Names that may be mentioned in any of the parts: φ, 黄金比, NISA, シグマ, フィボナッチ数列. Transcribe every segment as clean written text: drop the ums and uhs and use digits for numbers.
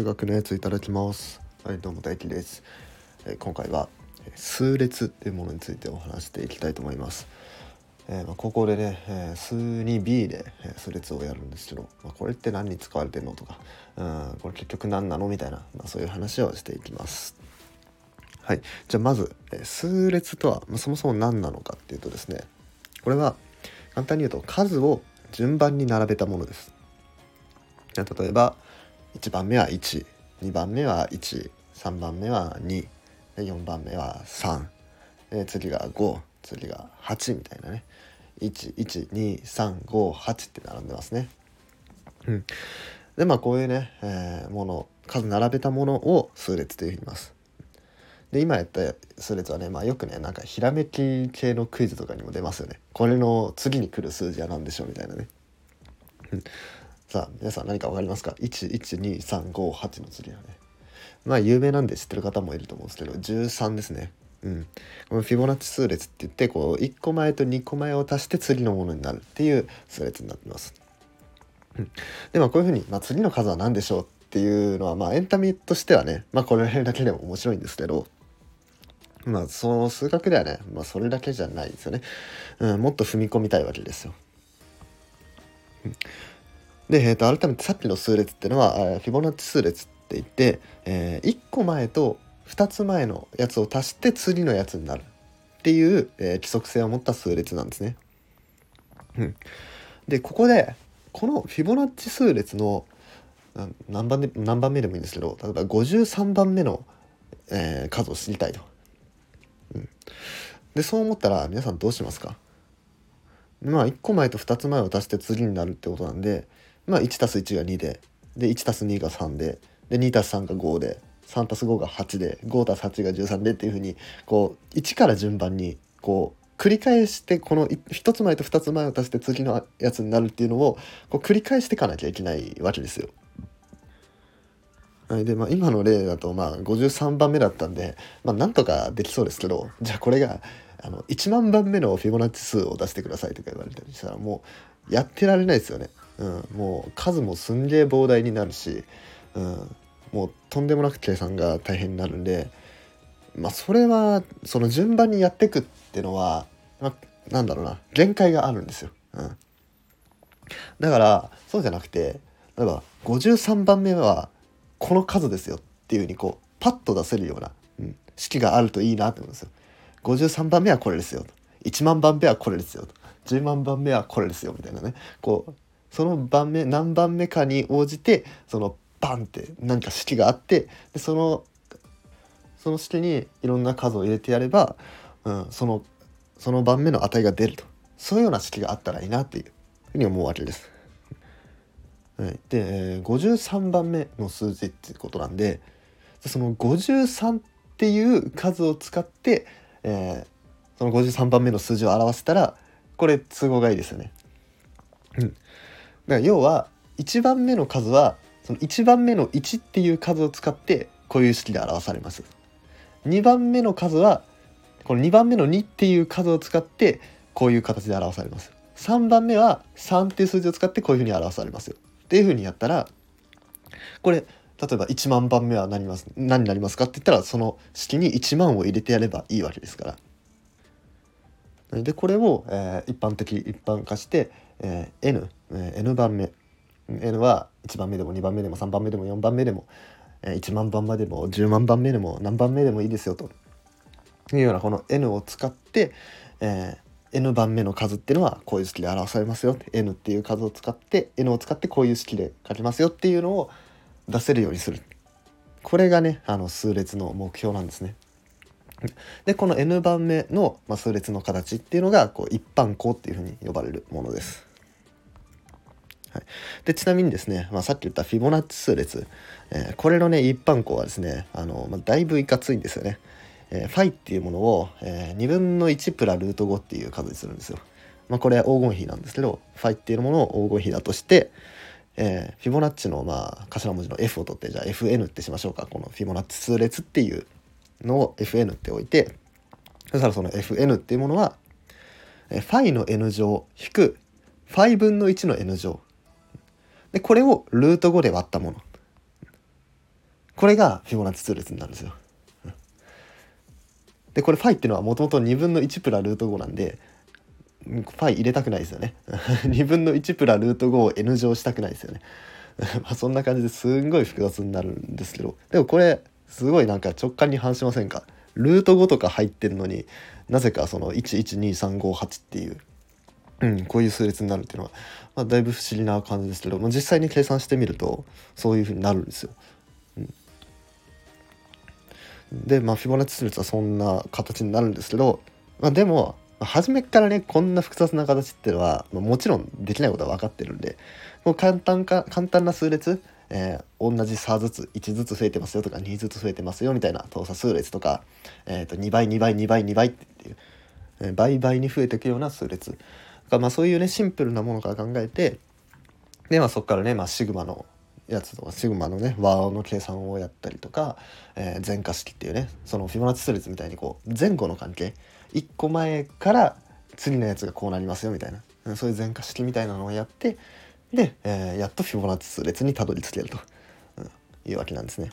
数学のやついただきます。はい、どうも大輝です。今回は数列っていうものについてお話していきたいと思います。高校でね、数 2B で数列をやるんですけど、これって何に使われてるのとか、これ結局何なのみたいな、そういう話をしていきます。はい、じゃあまず数列とは、そもそも何なのかっていうとですね、これは簡単に言うと数を順番に並べたものです。例えば1番目は1、2番目は1、3番目は2、4番目は3、次が5、次が8みたいなね、1、1、2、3、5、8って並んでますね。でこういうね、もの数並べたものを数列というふうに言います。で今やった数列はね、よくねひらめき系のクイズとかにも出ますよね。これの次に来る数字は何でしょうみたいなね。さあ皆さん何か分かりますか？ 1、1、2、3、5、8 の次はね、有名なんで知ってる方もいると思うんですけど、13ですね。このフィボナッチ数列って言って、こう1個前と2個前を足して次のものになるっていう数列になってます。でこういうふうに、次の数は何でしょうっていうのは、エンタメとしてはね、これだけでも面白いんですけど、その数学ではね、それだけじゃないですよね。もっと踏み込みたいわけですよ。で、改めてさっきの数列っていうのはフィボナッチ数列って言って、1個前と2つ前のやつを足して次のやつになるっていう、規則性を持った数列なんですね。でここでこのフィボナッチ数列の何番目でもいいんですけど、例えば53番目の、数を知りたいと。でそう思ったら皆さんどうしますか？1個前と2つ前を足して次になるってことなんで、1たす1が2で、1たす2が3で、2たす3が5で、3たす5が8で、5たす8が13でっていうふうに、こう1から順番にこう繰り返して、この1つ前と2つ前を足して次のやつになるっていうのをこう繰り返していかなきゃいけないわけですよ。で今の例だと53番目だったんで、なんとかできそうですけど、じゃあこれが1万番目のフィボナッチ数を出してくださいとか言われたりしたら、もうやってられないですよね。もう数もすんげえ膨大になるし、もうとんでもなく計算が大変になるんで、それはその順番にやっていくっていうのは、なんだろうな、限界があるんですよ。だからそうじゃなくて、例えば53番目はこの数ですよっていう風にこうパッと出せるような、式があるといいなと思うんですよ。53番目はこれですよと、1万番目はこれですよと、10万番目はこれですよみたいなね、こうその番目何番目かに応じて、そのバンって何か式があって、でその式にいろんな数を入れてやれば、その番目の値が出ると、そういうような式があったらいいなっていうふうに思うわけです。で53番目の数字っていうことなんで、その53っていう数を使って、その53番目の数字を表せたら、これ都合がいいですよね。だから要は1番目の数はその1番目の1っていう数を使ってこういう式で表されます。2番目の数はこの2番目の2っていう数を使ってこういう形で表されます。3番目は3っていう数字を使ってこういうふうに表されますよっていうふうにやったら、これ例えば1万番目は何になりますかって言ったら、その式に1万を入れてやればいいわけですから。でこれを、一般化して、n 番目 n は1番目でも2番目でも3番目でも4番目でも、1万番目でも10万番目でも何番目でもいいですよというような、この n を使って、n 番目の数っていうのはこういう式で表されますよ、 n っていう数を使って n を使ってこういう式で書きますよっていうのを出せるようにする。これがね数列の目標なんですね。でこの n 番目の数列の形っていうのがこう一般項っていうふうに呼ばれるものです。でちなみにですね、さっき言ったフィボナッチ数列、これのね一般項はですね、だいぶいかついんですよね。φ っていうものを、2分の1プラルート5っていう数にするんですよ。これ黄金比なんですけど、 φ っていうものを黄金比だとして、フィボナッチの頭文字の f を取って、じゃあ fn ってしましょうか。このフィボナッチ数列っていうのを fn って置いて、そしたらその fn っていうものは φ の n 乗引く φ 分の1の n 乗で、これをルート5で割ったものこれがフィボナッチ数列なんですよ。でこれ π っていうのはもともと2分の1プラルート5なんで π 入れたくないですよね。2分の1プラルート5を n 乗したくないですよね。まあそんな感じですんごい複雑になるんですけど、でもこれすごいなんか直感に反しませんか。ルート5とか入ってるのになぜかその112358っていう、こういう数列になるっていうのは、まあ、だいぶ不思議な感じですけど、まあ、実際に計算してみるとそういう風になるんですよ。で、まあ、フィボナッチ数列はそんな形になるんですけど、まあ、でも初めからねこんな複雑な形っていうのは、まあ、もちろんできないことは分かってるんで、もう簡単な数列、同じ差ずつ1ずつ増えてますよとか2ずつ増えてますよみたいな等差数列とか、2倍2倍2倍2倍っていう、倍倍に増えていくような数列とか、まあ、そういうねシンプルなものから考えて、で、まあ、そこからね、まあ、シグマのやつとかシグマのね和の計算をやったりとか、前科式っていうねそのフィボナッチ数列みたいにこう前後の関係1個前から次のやつがこうなりますよみたいな、そういう前科式みたいなのをやって、で、やっとフィボナッチ数列にたどり着けると、いうわけなんですね。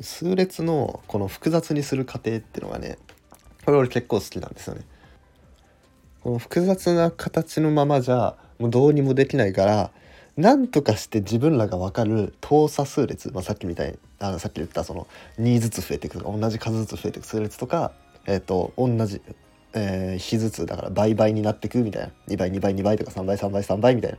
数列のこの複雑にする過程っていうのがね、これ俺結構好きなんですよね。この複雑な形のままじゃもうどうにもできないから、なんとかして自分らが分かる等差数列、まあ、さっき言ったその2ずつ増えていくとか同じ数ずつ増えていく数列とか、同じ、比ずつだから倍倍になっていくみたいな、2倍2倍2倍とか3倍3倍3倍みたい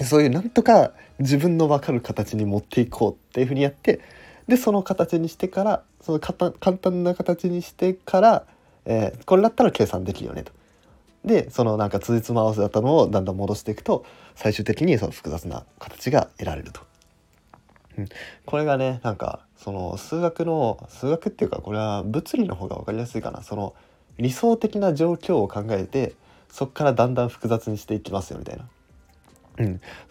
な、そういうなんとか自分の分かる形に持っていこうっていうふうにやって、でその形にしてから、その簡単な形にしてから、これだったら計算できるよねと。でそのなんかつじつま合わせだったのをだんだん戻していくと、最終的にその複雑な形が得られると、これがねなんかその数学っていうか、これは物理の方が分かりやすいかな。その理想的な状況を考えて、そこからだんだん複雑にしていきますよみたいな、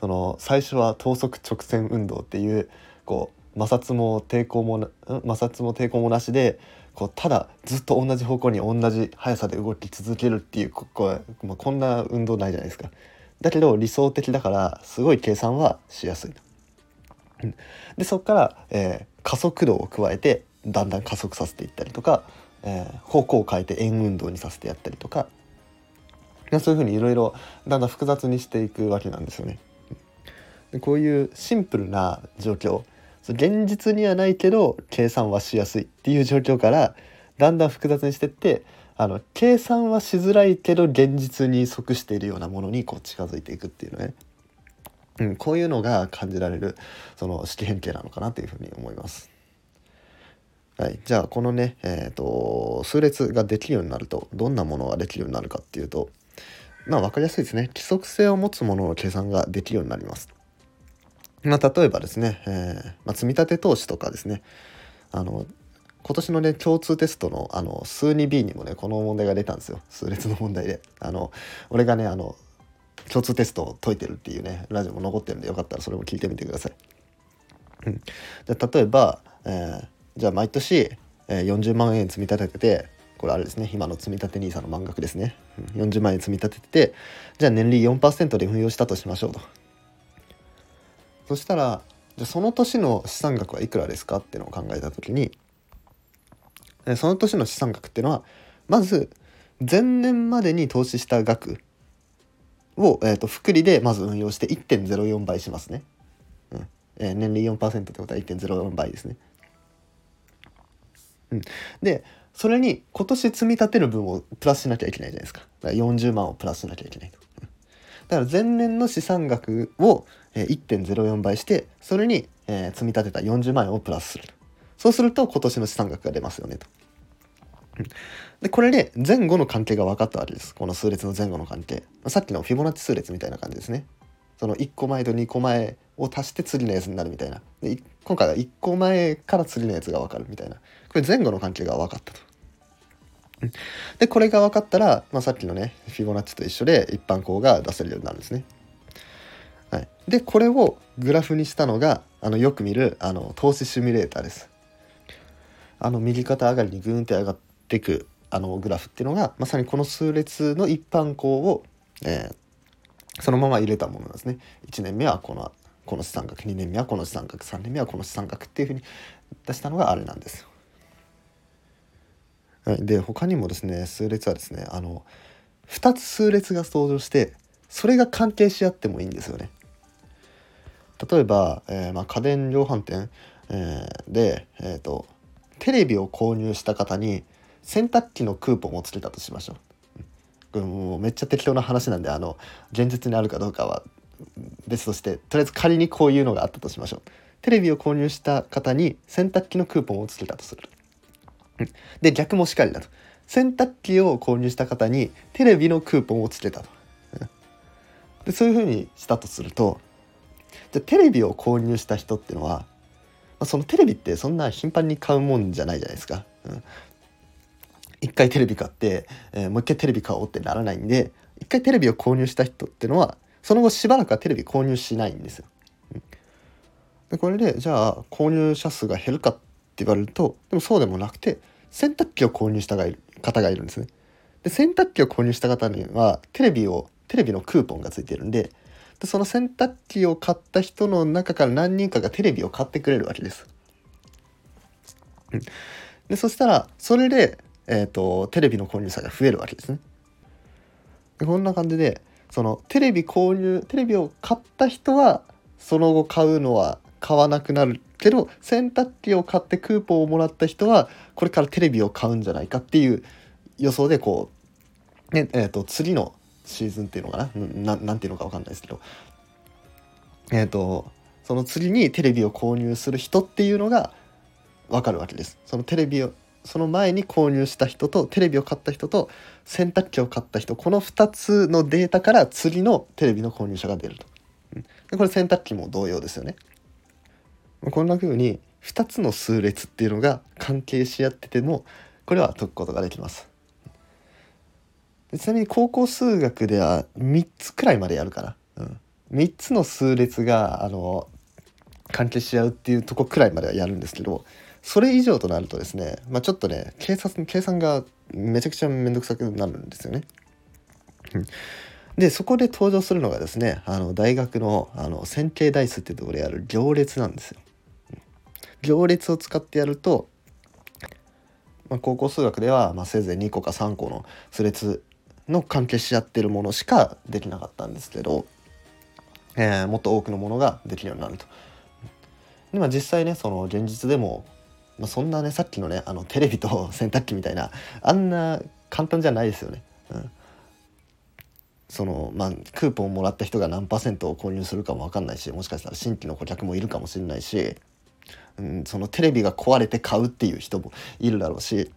その最初は等速直線運動っていう、こう摩擦も抵抗もなしで、こうただずっと同じ方向に同じ速さで動き続けるっていう、こんな運動ないじゃないですか。だけど理想的だからすごい計算はしやすい。でそこから、加速度を加えてだんだん加速させていったりとか、方向を変えて円運動にさせてやったりとか、そういうふうにいろいろだんだん複雑にしていくわけなんですよね。でこういうシンプルな状況、現実にはないけど計算はしやすいっていう状況からだんだん複雑にしてって、計算はしづらいけど現実に即しているようなものにこう近づいていくっていうね、こういうのが感じられるその式変形なのかなというふうに思います。はい、じゃあこのね、数列ができるようになるとどんなものができるようになるかっていうと、まあ分かりやすいですね。規則性を持つものの計算ができるようになります。まあ、例えばですね、まあ、積み立て投資とかですね、今年のね共通テストの数 2B にもねこの問題が出たんですよ。数列の問題で俺がね共通テストを解いてるっていうねラジオも残ってるんで、よかったらそれも聞いてみてください。で例えば、じゃあ毎年40万円積み立てて、これあれですね、今の積み立て NISA の満額ですね。40万円積み立てて、じゃあ年利 4% で運用したとしましょうと。そしたらじゃあその年の資産額はいくらですかっていうのを考えた時に、その年の資産額っていうのはまず前年までに投資した額を、複利でまず運用して 1.04 倍しますね。年利 4% ってことは 1.04 倍ですね。でそれに今年積み立てる分をプラスしなきゃいけないじゃないですか。だから40万をプラスしなきゃいけないと。だから前年の資産額を 1.04 倍して、それに積み立てた40万円をプラスする。そうすると今年の資産額が出ますよねと。でこれで前後の関係が分かったわけです。この数列の前後の関係、さっきのフィボナッチ数列みたいな感じですね。その1個前と2個前を足して次のやつになるみたいな。で今回は1個前から次のやつが分かるみたいな、これ前後の関係が分かったと。でこれが分かったら、まあ、さっきのねフィボナッチと一緒で一般項が出せるようになるんですね。はい、でこれをグラフにしたのがよく見る投資シミュレーターです。右肩上がりにグーンって上がっていくグラフっていうのがまさにこの数列の一般項を、そのまま入れたものなんですね。1年目はこのこの資産額、2年目はこの資産額、3年目はこの資産額っていうふうに出したのがあれなんですよ。はい、で他にもですね、数列はですね、2つ数列が登場して、それが関係し合ってもいいんですよね。例えば、家電量販店、で、テレビを購入した方に洗濯機のクーポンをつけたとしましょう。これもうめっちゃ適当な話なんで、現実にあるかどうかは別として、とりあえず仮にこういうのがあったとしましょう。テレビを購入した方に洗濯機のクーポンをつけたとする。で逆もしかりだと。洗濯機を購入した方にテレビのクーポンをつけたと。でそういうふうにしたとすると、じゃあテレビを購入した人っていうのは、そのテレビってそんな頻繁に買うもんじゃないじゃないですか。一回テレビ買って、もう一回テレビ買おうってならないんで、一回テレビを購入した人っていうのはその後しばらくはテレビ購入しないんですよ。でこれでじゃあ購入者数が減るかって言われると、でもそうでもなくて、洗濯機を購入した方がいるんですね。で洗濯機を購入した方にはテレビのクーポンがついてるんで、その洗濯機を買った人の中から何人かがテレビを買ってくれるわけです。でそしたらそれで、テレビの購入者が増えるわけですね。でこんな感じで、そのテレビを買った人はその後買わなくなるけど、洗濯機を買ってクーポンをもらった人はこれからテレビを買うんじゃないかっていう予想で、こうね、次のシーズンっていうのかな、なんていうのか分かんないですけど、その次にテレビを購入する人っていうのが分かるわけです。その前に購入した人とテレビを買った人と洗濯機を買った人、この2つのデータから次のテレビの購入者が出ると。これ洗濯機も同様ですよね。こんな風に2つの数列っていうのが関係し合ってても、これは解くことができます。ちなみに高校数学では3つくらいまでやるかな、3つの数列が関係し合うっていうとこくらいまではやるんですけど、それ以上となるとですね、ちょっとね、計算がめちゃくちゃめんどくさくなるんですよね。でそこで登場するのがですね、大学の線形代数っていうところでやる行列なんですよ。行列を使ってやると、高校数学ではせいぜい2個か3個の数列の関係し合ってるものしかできなかったんですけど、もっと多くのものができるようになると。で実際ね、その現実でも、そんなね、さっきのねテレビと洗濯機みたいな、あんな簡単じゃないですよね。クーポンをもらった人が何%を購入するかも分かんないし、もしかしたら新規の顧客もいるかもしれないし、そのテレビが壊れて買うっていう人もいるだろうし、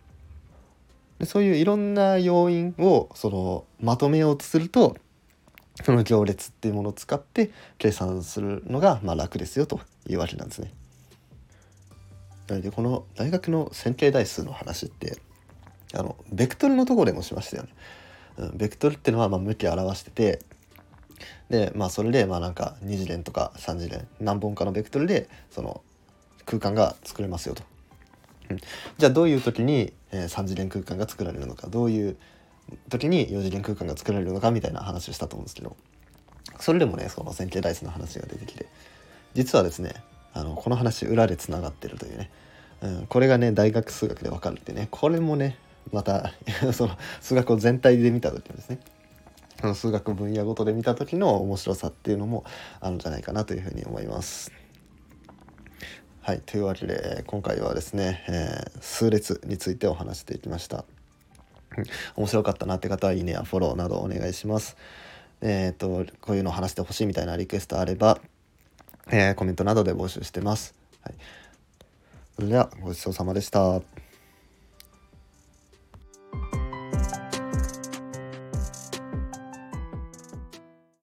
でそういういろんな要因をまとめようとすると、その行列っていうものを使って計算するのが楽ですよというわけなんですね。でこの大学の線形代数の話って、ベクトルのところでもしましたよね。ベクトルっていうのは向きを表してて、でそれでなんか2次元とか3次元何本かのベクトルで空間が作れますよと。じゃあどういう時に3次元空間が作られるのか、どういう時に4次元空間が作られるのかみたいな話をしたと思うんですけど、それでもね、その線形代数の話が出てきて、実はですね、この話裏でつながってるというね、これがね大学数学で分かるってね、これもねまた数学を全体で見た時のですね、数学分野ごとで見た時の面白さっていうのもあるんじゃないかなというふうに思います。はい、というわけで今回はですね、数列についてお話していきました。面白かったなって方はいいねやフォローなどお願いします。こういうのを話してほしいみたいなリクエストあれば、コメントなどで募集してます。はい、それではごちそうさまでした。